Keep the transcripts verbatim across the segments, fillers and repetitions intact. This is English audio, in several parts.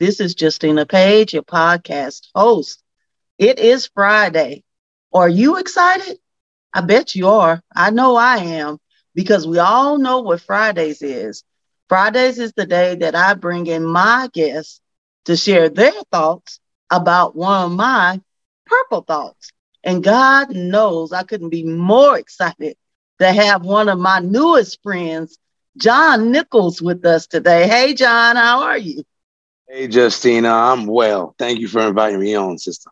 This is Justina Page, your podcast host. It is Friday. Are you excited? I bet you are. I know I am, because we all know what Fridays is. Fridays is the day that I bring in my guests to share their thoughts about one of my purple thoughts. And God knows I couldn't be more excited to have one of my newest friends, John Nichols, with us today. Hey, John, how are you? Hey, Justina, I'm well. Thank you for inviting me on, sister.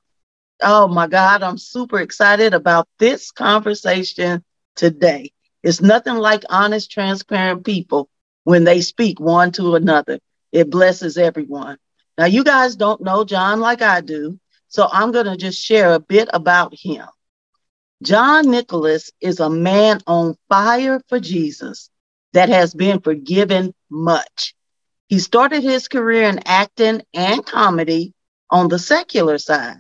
Oh, my God, I'm super excited about this conversation today. It's nothing like honest, transparent people when they speak one to another. It blesses everyone. Now, you guys don't know John like I do, so I'm going to just share a bit about him. John Nichols is a man on fire for Jesus that has been forgiven much. He started his career in acting and comedy on the secular side.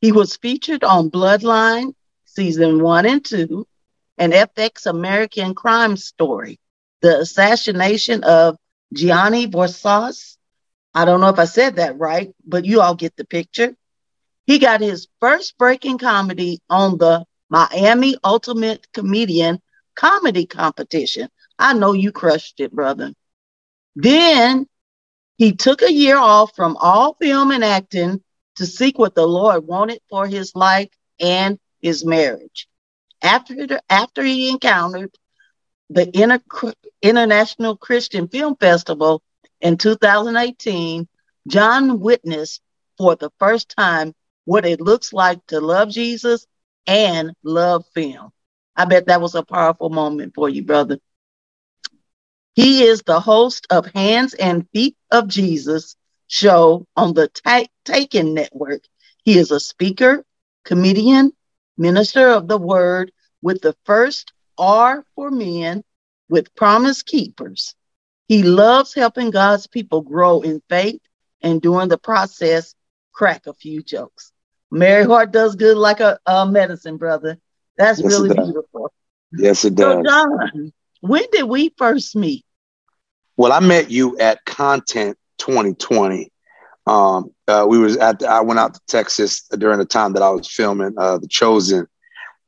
He was featured on Bloodline, season one and two, and F X American Crime Story, The Assassination of Gianni Versace. I don't know if I said that right, but you all get the picture. He got his first break in comedy on the Miami Ultimate Comedian Comedy Competition. I know you crushed it, brother. Then he took a year off from all film and acting to seek what the Lord wanted for his life and his marriage. After, after he encountered the Inter- International Christian Film Festival in two thousand eighteen, John witnessed for the first time what it looks like to love Jesus and love film. I bet that was a powerful moment for you, brother. He is the host of Hands and Feet of Jesus show on the Ta- Taking Network. He is a speaker, comedian, minister of the word with the first R for men with Promise Keepers. He loves helping God's people grow in faith and during the process, crack a few jokes. Mary Hart does good like a, a medicine, brother. That's yes, really beautiful. Yes, it does. So, John, when did we first meet? Well, I met you at Content twenty twenty. Um, uh, we was at the, I went out to Texas during the time that I was filming uh, The Chosen,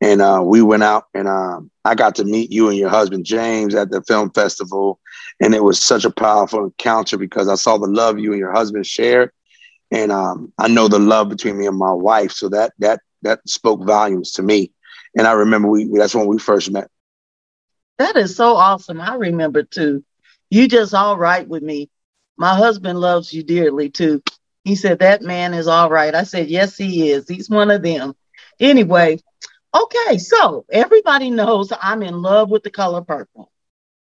and uh, we went out, and um, I got to meet you and your husband James at the film festival, and it was such a powerful encounter because I saw the love you and your husband shared, and um, I know the love between me and my wife, so that that that spoke volumes to me, and I remember we that's when we first met. That is so awesome. I remember, too. You just all right with me. My husband loves you dearly, too. He said, that man is all right. I said, yes, he is. He's one of them. Anyway, okay, so everybody knows I'm in love with the color purple.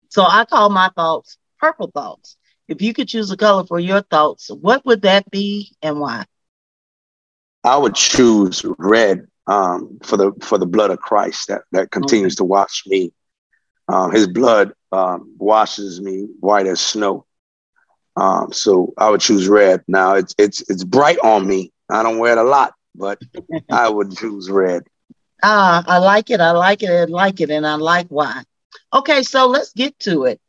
So I call my thoughts purple thoughts. If you could choose a color for your thoughts, what would that be and why? I would choose red um, for the for the blood of Christ that, that continues okay. to watch me. Um, his blood um, washes me white as snow. Um, so I would choose red. Now it's it's it's bright on me. I don't wear it a lot, but I would choose red. Ah, I like it. I like it. I like it, and I like why. Okay, so let's get to it.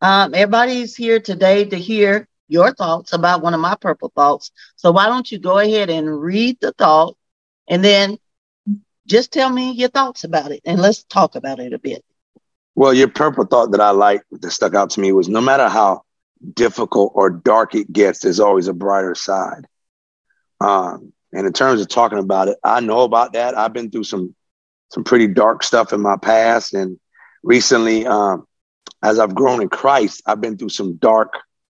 Um, everybody's here today to hear your thoughts about one of my purple thoughts. So why don't you go ahead and read the thought, and then just tell me your thoughts about it, and let's talk about it a bit. Well, your purple thought that I liked that stuck out to me was no matter how difficult or dark it gets, there's always a brighter side. Um, and in terms of talking about it, I know about that. I've been through some some pretty dark stuff in my past. And recently, um, as I've grown in Christ, I've been through some dark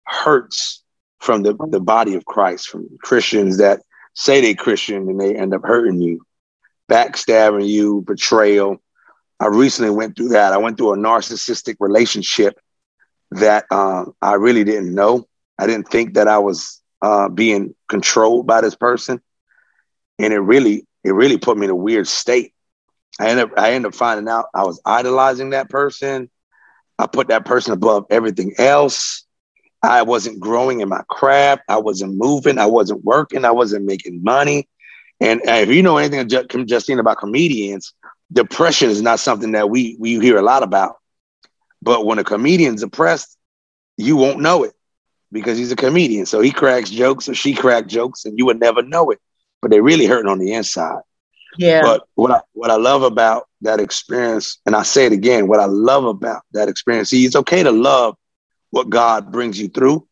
hurts from the, the body of Christ, from Christians that say they're Christian and they end up hurting you, backstabbing you, betrayal. I recently went through that. I went through a narcissistic relationship that um, I really didn't know. I didn't think that I was uh, being controlled by this person. And it really, it really put me in a weird state. I ended up, I ended up finding out I was idolizing that person. I put that person above everything else. I wasn't growing in my craft. I wasn't moving. I wasn't working. I wasn't making money. And if you know anything, Justine, about comedians, depression is not something that we we hear a lot about. But when a comedian's depressed, you won't know it because he's a comedian. So he cracks jokes or she cracks jokes and you would never know it. But they're really hurting on the inside. Yeah. But what I, what I love about that experience, and I say it again, what I love about that experience, see, it's okay to love what God brings you through.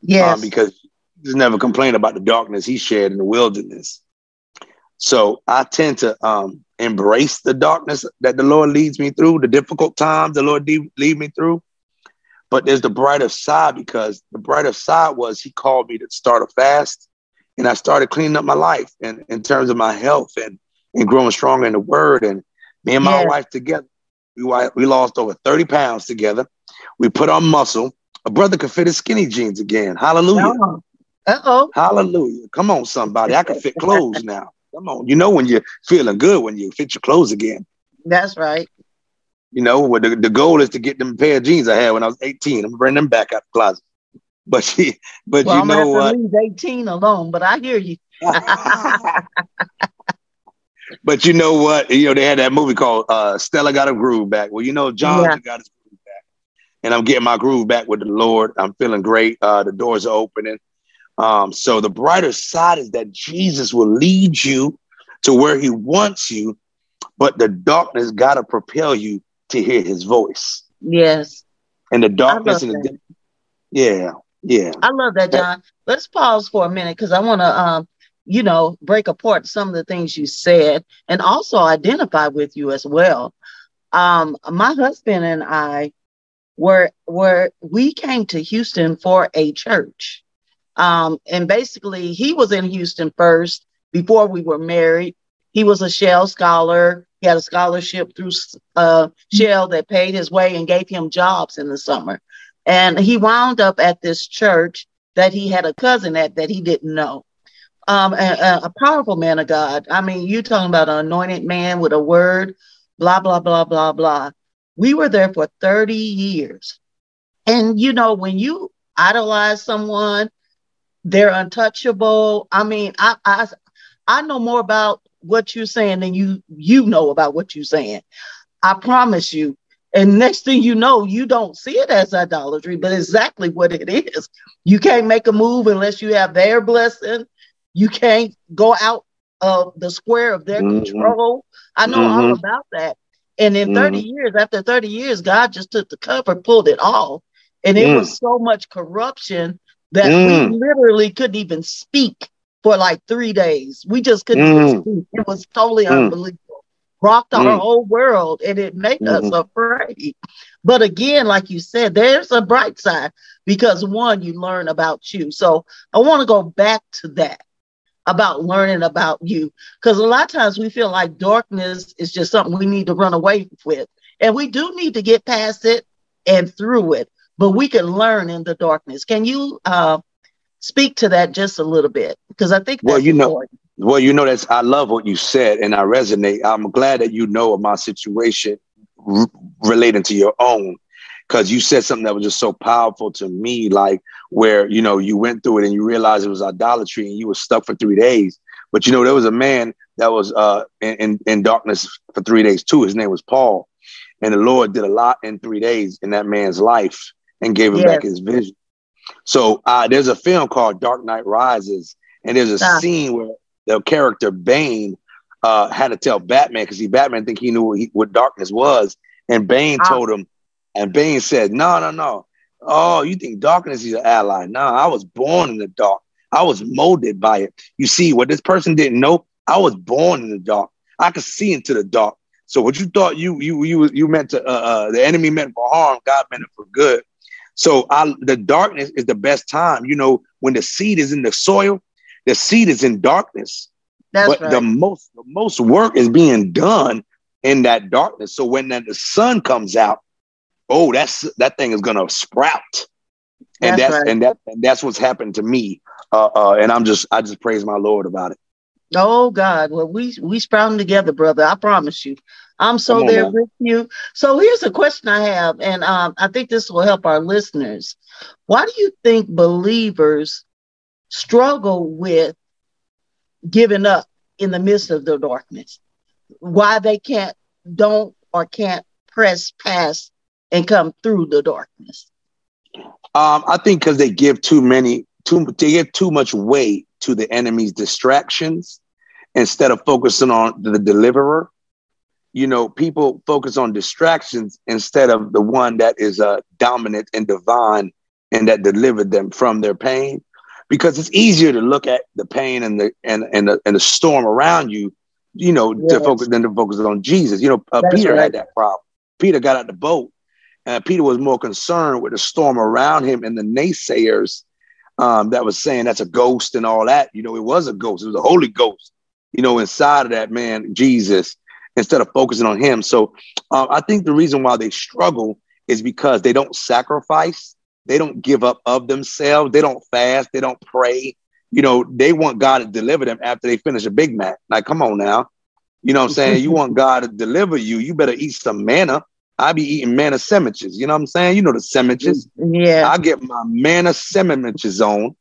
Yes. Um, because he's never complained about the darkness he shared in the wilderness. So I tend to um, embrace the darkness that the Lord leads me through, the difficult times the Lord de- lead me through. But there's the brighter side, because the brighter side was he called me to start a fast, and I started cleaning up my life and in terms of my health and, and growing stronger in the word. And me and my yeah. wife together, we we lost over thirty pounds together. We put on muscle. A brother could fit his skinny jeans again. Hallelujah. Oh. Uh-oh. Hallelujah. Come on, somebody. I can fit clothes now. Come on, you know when you're feeling good when you fit your clothes again. That's right. You know, the, the goal is to get them pair of jeans I had when I was eighteen. I'm gonna bring them back out the closet. But she, but well, you I'm know what? I'm gonna leave eighteen alone. But I hear you. But you know what? You know they had that movie called uh, Stella Got a Groove Back. Well, you know John yeah. got his groove back, and I'm getting my groove back with the Lord. I'm feeling great. Uh, the doors are opening. Um, so the brighter side is that Jesus will lead you to where he wants you, but the darkness got to propel you to hear his voice. Yes. And the darkness. And the yeah. Yeah. I love that, John. Let's pause for a minute because I want to, um, you know, break apart some of the things you said and also identify with you as well. Um, my husband and I were, were, we came to Houston for a church. Um, and basically, he was in Houston first before we were married. He was a Shell scholar. He had a scholarship through uh, Shell that paid his way and gave him jobs in the summer. And he wound up at this church that he had a cousin at that he didn't know. Um, a, a powerful man of God. I mean, you're talking about an anointed man with a word, blah, blah, blah, blah, blah. We were there for thirty years. And, you know, when you idolize someone, they're untouchable. I mean, I, I I know more about what you're saying than you you know about what you're saying. I promise you. And next thing you know, you don't see it as idolatry, but exactly what it is. You can't make a move unless you have their blessing. You can't go out of the square of their mm-hmm. control. I know mm-hmm. all about that. And in mm-hmm. thirty years, after thirty years, God just took the cover, pulled it off. And it mm. was so much corruption that mm. we literally couldn't even speak for like three days. We just couldn't mm. even speak. It was totally mm. unbelievable. Rocked mm. our whole world, and it made mm-hmm. us afraid. But again, like you said, there's a bright side because, one, you learn about you. So I want to go back to that about learning about you, because a lot of times we feel like darkness is just something we need to run away with. And we do need to get past it and through it. But we can learn in the darkness. Can you uh, speak to that just a little bit? Because I think that's well, you know, important. Well, you know, that's I love what you said, and I resonate. I'm glad that you know of my situation r- relating to your own, because you said something that was just so powerful to me, like where, you know, you went through it and you realized it was idolatry and you were stuck for three days. But, you know, there was a man that was uh, in, in darkness for three days, too. His name was Paul. And the Lord did a lot in three days in that man's life. And gave him yes. back his vision. So uh, there's a film called Dark Knight Rises, and there's a ah. scene where the character Bane uh, had to tell Batman, because he Batman think he knew what, he, what darkness was, and Bane ah. told him, and Bane said, "No, no, no. Oh, you think darkness is an ally? No, I was born in the dark. I was molded by it. You see, what this person didn't know, I was born in the dark. I could see into the dark. So what you thought you you you you meant to uh, uh, the enemy meant for harm, God meant it for good." So I, the darkness is the best time. You know, when the seed is in the soil, the seed is in darkness. That's but right. the most the most work is being done in that darkness. So when that, the sun comes out, oh, that's that thing is going to sprout. And that's, that's right. and that and that's what's happened to me. Uh, uh, and I'm just I just praise my Lord about it. Oh God, well we we sprouting together, brother. I promise you. I'm so on, there man. with you. So here's a question I have, and um, I think this will help our listeners. Why do you think believers struggle with giving up in the midst of the darkness? Why they can't, don't, or can't press past and come through the darkness? Um, I think because they give too many, too they give too much weight to the enemy's distractions instead of focusing on the deliverer. You know, people focus on distractions instead of the one that is uh, dominant and divine and that delivered them from their pain, because it's easier to look at the pain and the and and the, and the storm around you, you know, yes. to focus than to focus on Jesus. You know, uh, Peter right. had that problem. Peter got out the boat, and Peter was more concerned with the storm around him and the naysayers um, that was saying that's a ghost and all that. You know, it was a ghost. It was a Holy Ghost, you know, inside of that man, Jesus, instead of focusing on him. So um, I think the reason why they struggle is because they don't sacrifice. They don't give up of themselves. They don't fast. They don't pray. You know, they want God to deliver them after they finish a Big Mac. Like, come on now. You know what I'm saying? You want God to deliver you. You better eat some manna. I be eating manna sandwiches. You know what I'm saying? You know the sandwiches. Yeah. I get my manna sandwiches on.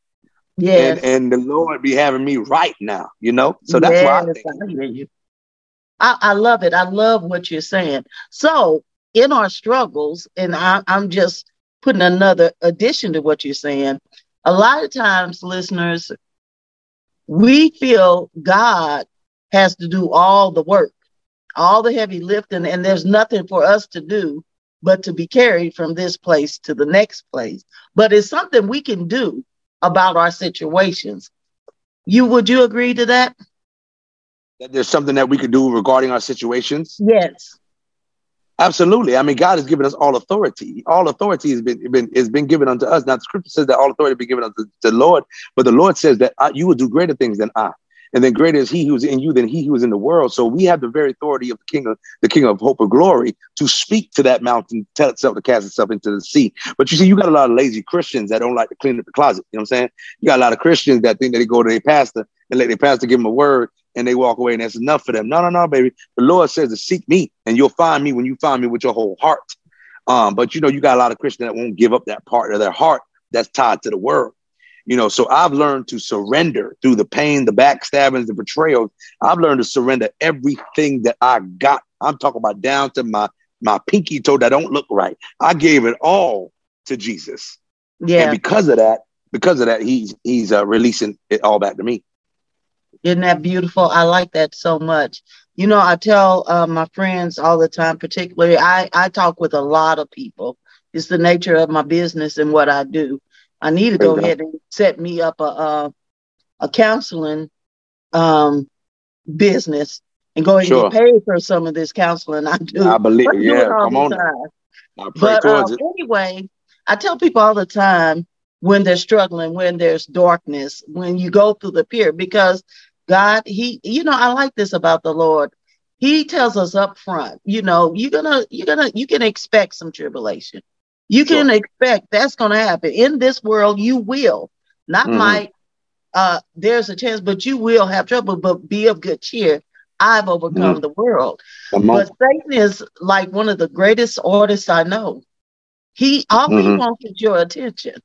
Yeah. And, and the Lord be having me right now, you know? So that's yes, why I think. I I, I love it. I love what you're saying. So in our struggles, and I, I'm just putting another addition to what you're saying, a lot of times, listeners, we feel God has to do all the work, all the heavy lifting, and there's nothing for us to do but to be carried from this place to the next place. But it's something we can do about our situations. You, would you agree to that? That there's something that we could do regarding our situations? Yes. Absolutely. I mean, God has given us all authority. All authority has been, been, has been given unto us. Now, the scripture says that all authority be given unto the Lord, but the Lord says that I, you will do greater things than I. And then greater is he who is in you than he who is in the world. So we have the very authority of the King of the King of Hope and Glory to speak to that mountain, tell itself to cast itself into the sea. But you see, you got a lot of lazy Christians that don't like to clean up the closet. You know what I'm saying? You got a lot of Christians that think that they go to their pastor and let their pastor give them a word, and they walk away, and that's enough for them. No, no, no, baby. The Lord says to seek me, and you'll find me when you find me with your whole heart. Um, but, you know, you got a lot of Christians that won't give up that part of their heart that's tied to the world. You know, so I've learned to surrender through the pain, the backstabbings, the betrayals. I've learned to surrender everything that I got. I'm talking about down to my, my pinky toe that don't look right. I gave it all to Jesus. Yeah. And because of that, because of that, he's, he's uh, releasing it all back to me. Isn't that beautiful? I like that so much. You know, I tell uh, my friends all the time, particularly I, I talk with a lot of people. It's the nature of my business and what I do. I need to go ahead and set me up a a, a counseling um, business and go ahead sure. and get paid for some of this counseling I do. I believe it. Yeah, come on. I pray but uh, it. anyway, I tell people all the time when they're struggling, when there's darkness, when you go through the period, because God, he, you know, I like this about the Lord. He tells us up front, you know, you're gonna, you're gonna, you can expect some tribulation. You can sure. expect that's gonna happen in this world. You will not mm-hmm. might. Uh, there's a chance, but you will have trouble. But be of good cheer. I've overcome mm-hmm. the world. Come on. But Satan is like one of the greatest artists I know. He all mm-hmm. he wants is your attention,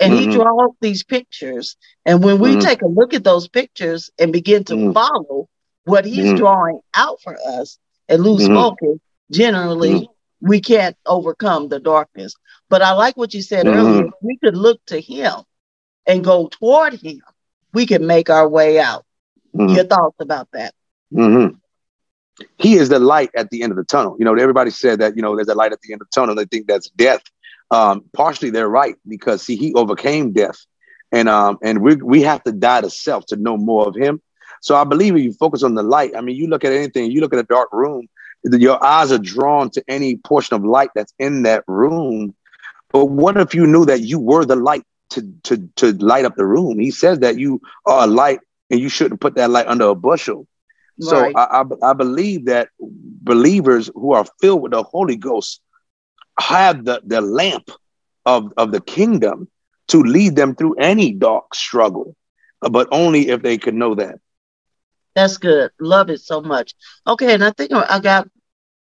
and mm-hmm. he draws these pictures. And when we mm-hmm. take a look at those pictures and begin to mm-hmm. follow what he's mm-hmm. drawing out for us and lose mm-hmm. focus, generally. Mm-hmm. We can't overcome the darkness. But I like what you said mm-hmm. earlier. We could look to him and go toward him. We can make our way out. Mm-hmm. Your thoughts about that? Mm-hmm. He is the light at the end of the tunnel. You know, everybody said that, you know, there's a light at the end of the tunnel. They think that's death. Um, partially, they're right, because, see, he overcame death. And um, and we we have to die to self to know more of him. So I believe if you focus on the light, I mean, you look at anything, you look at a dark room, your eyes are drawn to any portion of light that's in that room. But what if you knew that you were the light to to to light up the room? He says that you are a light and you shouldn't put that light under a bushel. Right. So I, I, I believe that believers who are filled with the Holy Ghost have the, the lamp of, of the kingdom to lead them through any dark struggle, but only if they could know that. That's good. Love it so much. Okay, and I think I got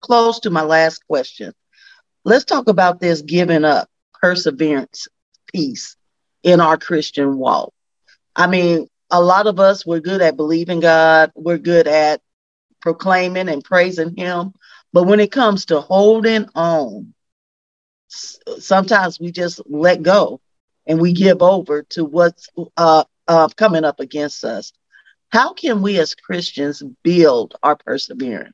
close to my last question. Let's talk about this giving up, perseverance piece in our Christian walk. I mean, a lot of us, we're good at believing God. We're good at proclaiming and praising him. But when it comes to holding on, sometimes we just let go and we give over to what's uh, uh, coming up against us. How can we as Christians build our perseverance?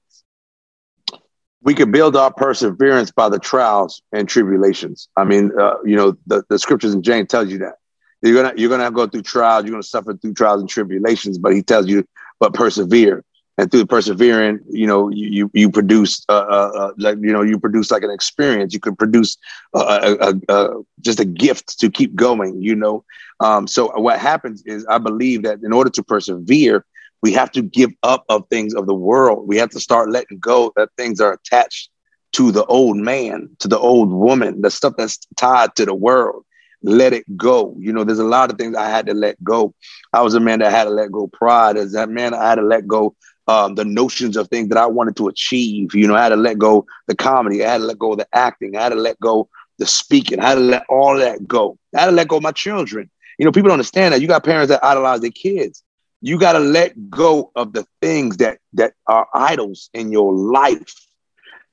We can build our perseverance by the trials and tribulations. I mean, uh, you know, the, the scriptures in James tells you that. You're gonna you're gonna go through trials. You're gonna suffer through trials and tribulations. But he tells you, but persevere. And through persevering, you know, you you, you produce uh, uh, like you know you produce like an experience. You could produce uh, a, a, a, just a gift to keep going. You know, um, so what happens is I believe that in order to persevere, we have to give up of things of the world. We have to start letting go that things are attached to the old man, to the old woman, the stuff that's tied to the world. Let it go. You know, there's a lot of things I had to let go. I was a man that had to let go pride. As that man, I had to let go um, the notions of things that I wanted to achieve. You know, I had to let go the comedy. I had to let go the acting. I had to let go the speaking. I had to let all that go. I had to let go of my children. You know, people don't understand that. You got parents that idolize their kids. You got to let go of the things that that are idols in your life.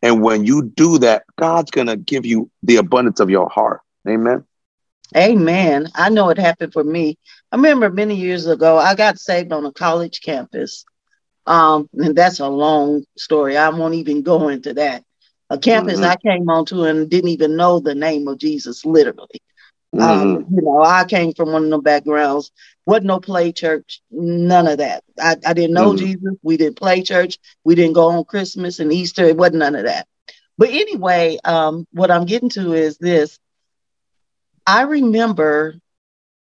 And when you do that, God's going to give you the abundance of your heart. Amen. Amen. I know it happened for me. I remember many years ago, I got saved on a college campus. Um, and that's a long story. I won't even go into that. A campus mm-hmm. I came onto and didn't even know the name of Jesus, literally. Mm-hmm. Um, you know, I came from one of the backgrounds. Wasn't no play church, none of that. I, I didn't know mm-hmm. Jesus. We didn't play church. We didn't go on Christmas and Easter. It wasn't none of that. But anyway, um, what I'm getting to is this. I remember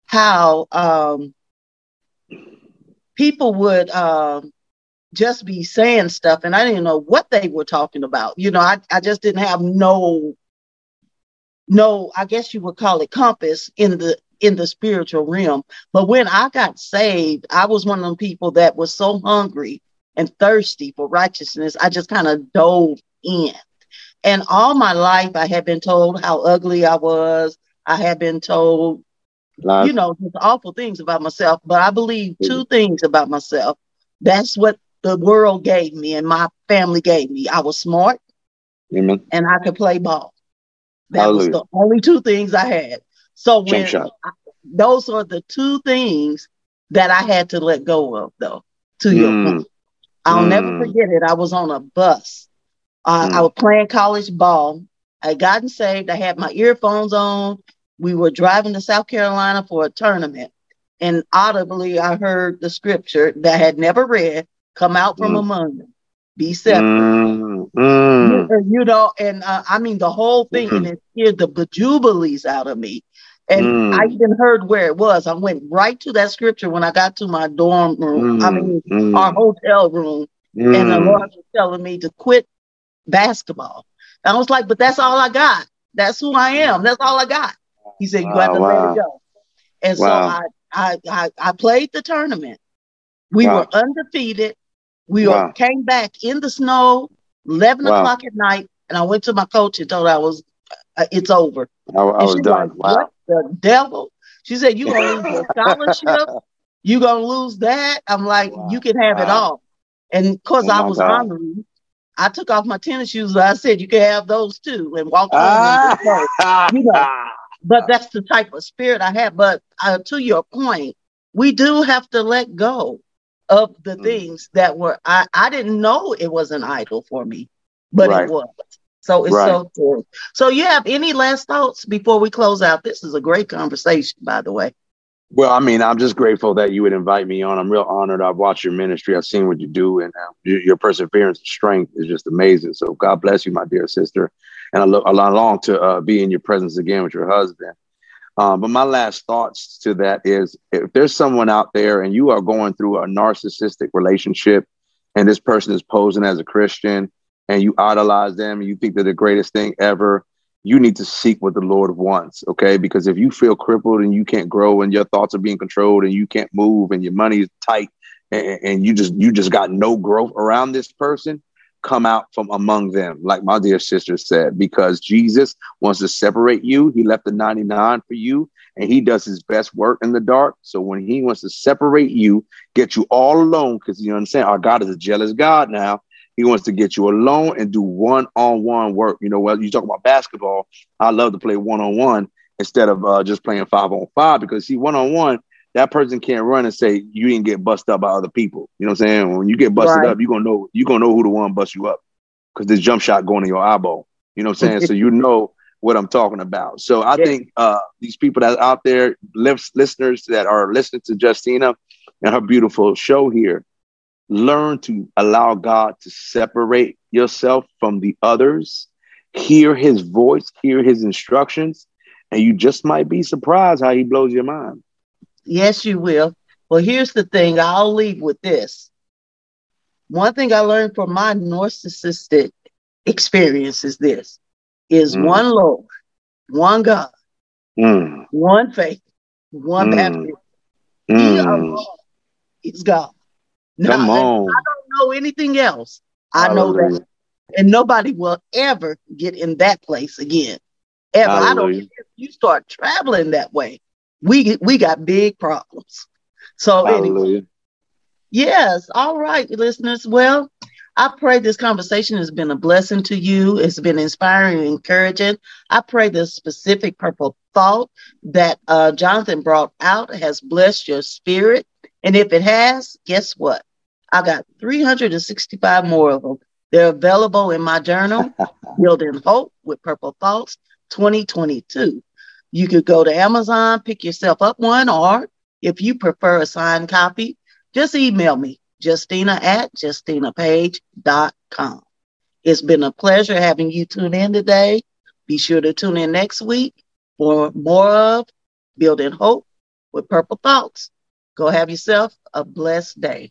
how um, people would uh, just be saying stuff, and I didn't know what they were talking about. You know, I, I just didn't have no, no, I guess you would call it compass in the in the spiritual realm. But when I got saved, I was one of them people that was so hungry and thirsty for righteousness. I just kind of dove in, and all my life I had been told how ugly I was. I had been told, Life. you know, just awful things about myself. But I believe two things about myself. That's what the world gave me and my family gave me. I was smart Amen. and I could play ball. That Hallelujah. was the only two things I had. So when I, those are the two things that I had to let go of, though, to mm. your point. I'll mm. never forget it. I was on a bus. Uh, mm. I was playing college ball. I had gotten saved. I had my earphones on. We were driving to South Carolina for a tournament. And audibly, I heard the scripture that I had never read come out from mm. among them. Be separate. Mm. Mm. You, you know, and uh, I mean, the whole thing, mm-hmm. and it scared the bejubilees out of me. And mm. I even heard where it was. I went right to that scripture when I got to my dorm room. Mm. I mean, mm. our hotel room. Mm. And the Lord was telling me to quit basketball. I was like, but that's all I got. That's who I am. That's all I got. He said, you wow, have to wow. let it go. And wow. so I, I I I played the tournament. We wow. were undefeated. We wow. were, came back in the snow, eleven wow. o'clock at night. And I went to my coach and told her I was, uh, it's over. I, I was done. Like, wow. What the devil? She said, you're going to lose your scholarship. You're going to lose that. I'm like, wow. you can have wow. it all. And of course, oh I was honoring. I took off my tennis shoes. I said, you can have those too and walk ah. on. You know, but that's the type of spirit I have. But uh, to your point, we do have to let go of the mm. things that were, I, I didn't know it was an idol for me, but right. it was. So it's right. so cool. So you have any last thoughts before we close out? This is a great conversation, by the way. Well, I mean, I'm just grateful that you would invite me on. I'm real honored. I've watched your ministry. I've seen what you do, and uh, your perseverance and strength is just amazing. So God bless you, my dear sister. And I, lo- I long to uh, be in your presence again with your husband. Um, but my last thoughts to that is, if there's someone out there and you are going through a narcissistic relationship and this person is posing as a Christian and you idolize them and you think they're the greatest thing ever, you need to seek what the Lord wants, okay? Because if you feel crippled and you can't grow and your thoughts are being controlled and you can't move and your money is tight and, and you just you just got no growth around this person, come out from among them, like my dear sister said, because Jesus wants to separate you. He left the ninety-nine for you, and he does his best work in the dark. So when he wants to separate you, get you all alone, because you understand our God is a jealous God now. He wants to get you alone and do one-on-one work. You know, well, you talk about basketball. I love to play one-on-one instead of uh, just playing five-on-five, because see, one-on-one, that person can't run and say you didn't get busted up by other people. You know what I'm saying? When you get busted right. up, you're going to know you're gonna know who the one bust you up, because this jump shot going in your eyeball. You know what I'm saying? So you know what I'm talking about. So I yeah. think uh, these people that are out there, listeners that are listening to Justina and her beautiful show here, learn to allow God to separate yourself from the others, hear his voice, hear his instructions, and you just might be surprised how he blows your mind. Yes, you will. Well, here's the thing. I'll leave with this. One thing I learned from my narcissistic experience is this, is mm. one Lord, one God, mm. one faith, one mm. baptism. Mm. It's God. Now, Come on. I don't know anything else. I know Hallelujah. That. And nobody will ever get in that place again. Ever. Hallelujah. I don't care if you start traveling that way. We we got big problems. So anyway, yes. All right, listeners. Well, I pray this conversation has been a blessing to you. It's been inspiring and encouraging. I pray the specific purple thought that uh, Jonathan brought out has blessed your spirit. And if it has, guess what? I got three hundred sixty-five more of them. They're available in my journal, Building Hope with Purple Thoughts twenty twenty-two. You could go to Amazon, pick yourself up one, or if you prefer a signed copy, just email me, Justina at justina page dot com. It's been a pleasure having you tune in today. Be sure to tune in next week for more of Building Hope with Purple Thoughts. Go have yourself a blessed day.